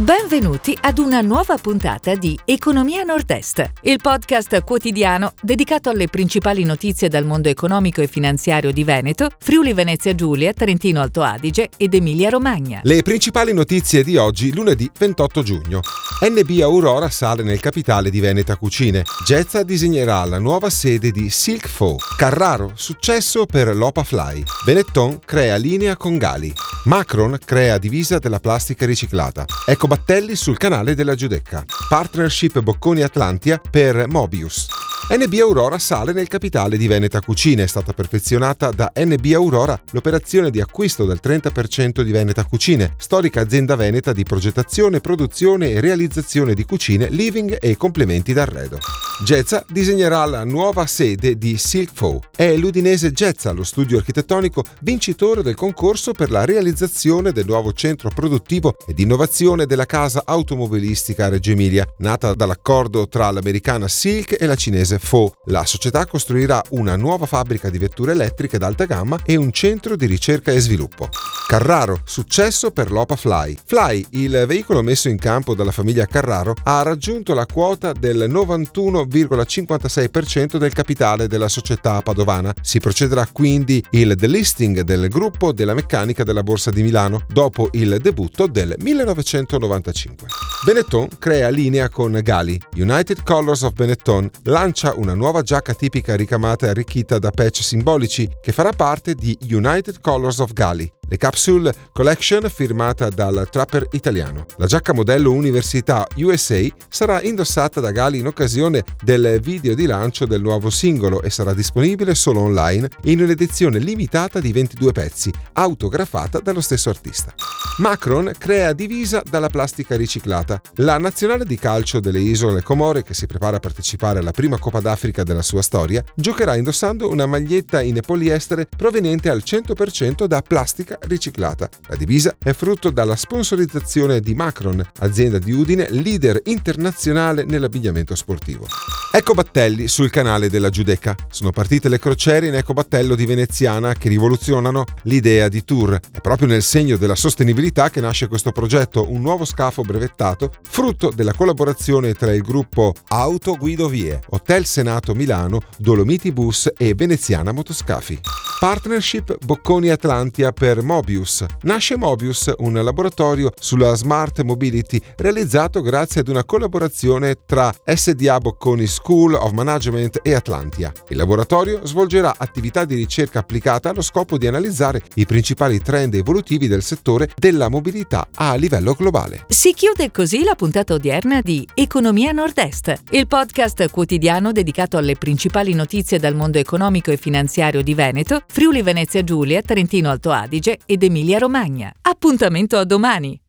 Benvenuti ad una nuova puntata di Economia Nord-Est, il podcast quotidiano dedicato alle principali notizie dal mondo economico e finanziario di Veneto, Friuli Venezia Giulia, Trentino Alto Adige ed Emilia Romagna. Le principali notizie di oggi, lunedì 28 giugno. NB Aurora sale nel capitale di Veneta Cucine. Geza disegnerà la nuova sede di Silk-FAW. Carraro, successo per l'Opa Fly. Benetton crea linea con Ghali. Macron crea divisa della plastica riciclata. Ecco battelli sul canale della Giudecca. Partnership Bocconi Atlantia per Mobius. NB Aurora sale nel capitale di Veneta Cucine. È stata perfezionata da NB Aurora l'operazione di acquisto del 30% di Veneta Cucine, storica azienda veneta di progettazione, produzione e realizzazione di cucine, living e complementi d'arredo. Geza disegnerà la nuova sede di Silk-FAW. È l'udinese Geza, lo studio architettonico vincitore del concorso per la realizzazione del nuovo centro produttivo ed innovazione della casa automobilistica a Reggio Emilia, nata dall'accordo tra l'americana Silk e la cinese FAW. La società costruirà una nuova fabbrica di vetture elettriche d'alta gamma e un centro di ricerca e sviluppo. Carraro, successo per l'Opa Fly. Fly, il veicolo messo in campo dalla famiglia Carraro, ha raggiunto la quota del 91,56% del capitale della società padovana. Si procederà quindi il delisting del gruppo della meccanica della Borsa di Milano dopo il debutto del 1995. Benetton crea linea con Ghali. United Colors of Benetton lancia una nuova giacca tipica ricamata e arricchita da patch simbolici che farà parte di United Colors of Ghali. Le capsule collection firmata dal trapper italiano. La giacca modello Università USA sarà indossata da Ghali in occasione del video di lancio del nuovo singolo e sarà disponibile solo online in un'edizione limitata di 22 pezzi, autografata dallo stesso artista. Macron crea divisa dalla plastica riciclata. La nazionale di calcio delle Isole Comore, che si prepara a partecipare alla prima Coppa d'Africa della sua storia, giocherà indossando una maglietta in poliestere proveniente al 100% da plastica riciclata. La divisa è frutto della sponsorizzazione di Macron, azienda di Udine, leader internazionale nell'abbigliamento sportivo. Ecobattelli sul canale della Giudecca. Sono partite le crociere in ecobattello di Veneziana che rivoluzionano l'idea di tour. È proprio nel segno della sostenibilità che nasce questo progetto, un nuovo scafo brevettato, frutto della collaborazione tra il gruppo Auto Guidovie, Hotel Senato Milano, Dolomiti Bus e Veneziana Motoscafi. Partnership Bocconi Atlantia per Mobius. Nasce Mobius, un laboratorio sulla smart mobility realizzato grazie ad una collaborazione tra SDA Bocconi School of Management e Atlantia. Il laboratorio svolgerà attività di ricerca applicata allo scopo di analizzare i principali trend evolutivi del settore della mobilità a livello globale. Si chiude così la puntata odierna di Economia Nord-Est, il podcast quotidiano dedicato alle principali notizie dal mondo economico e finanziario di Veneto, Friuli Venezia Giulia, Trentino Alto Adige ed Emilia Romagna. Appuntamento a domani!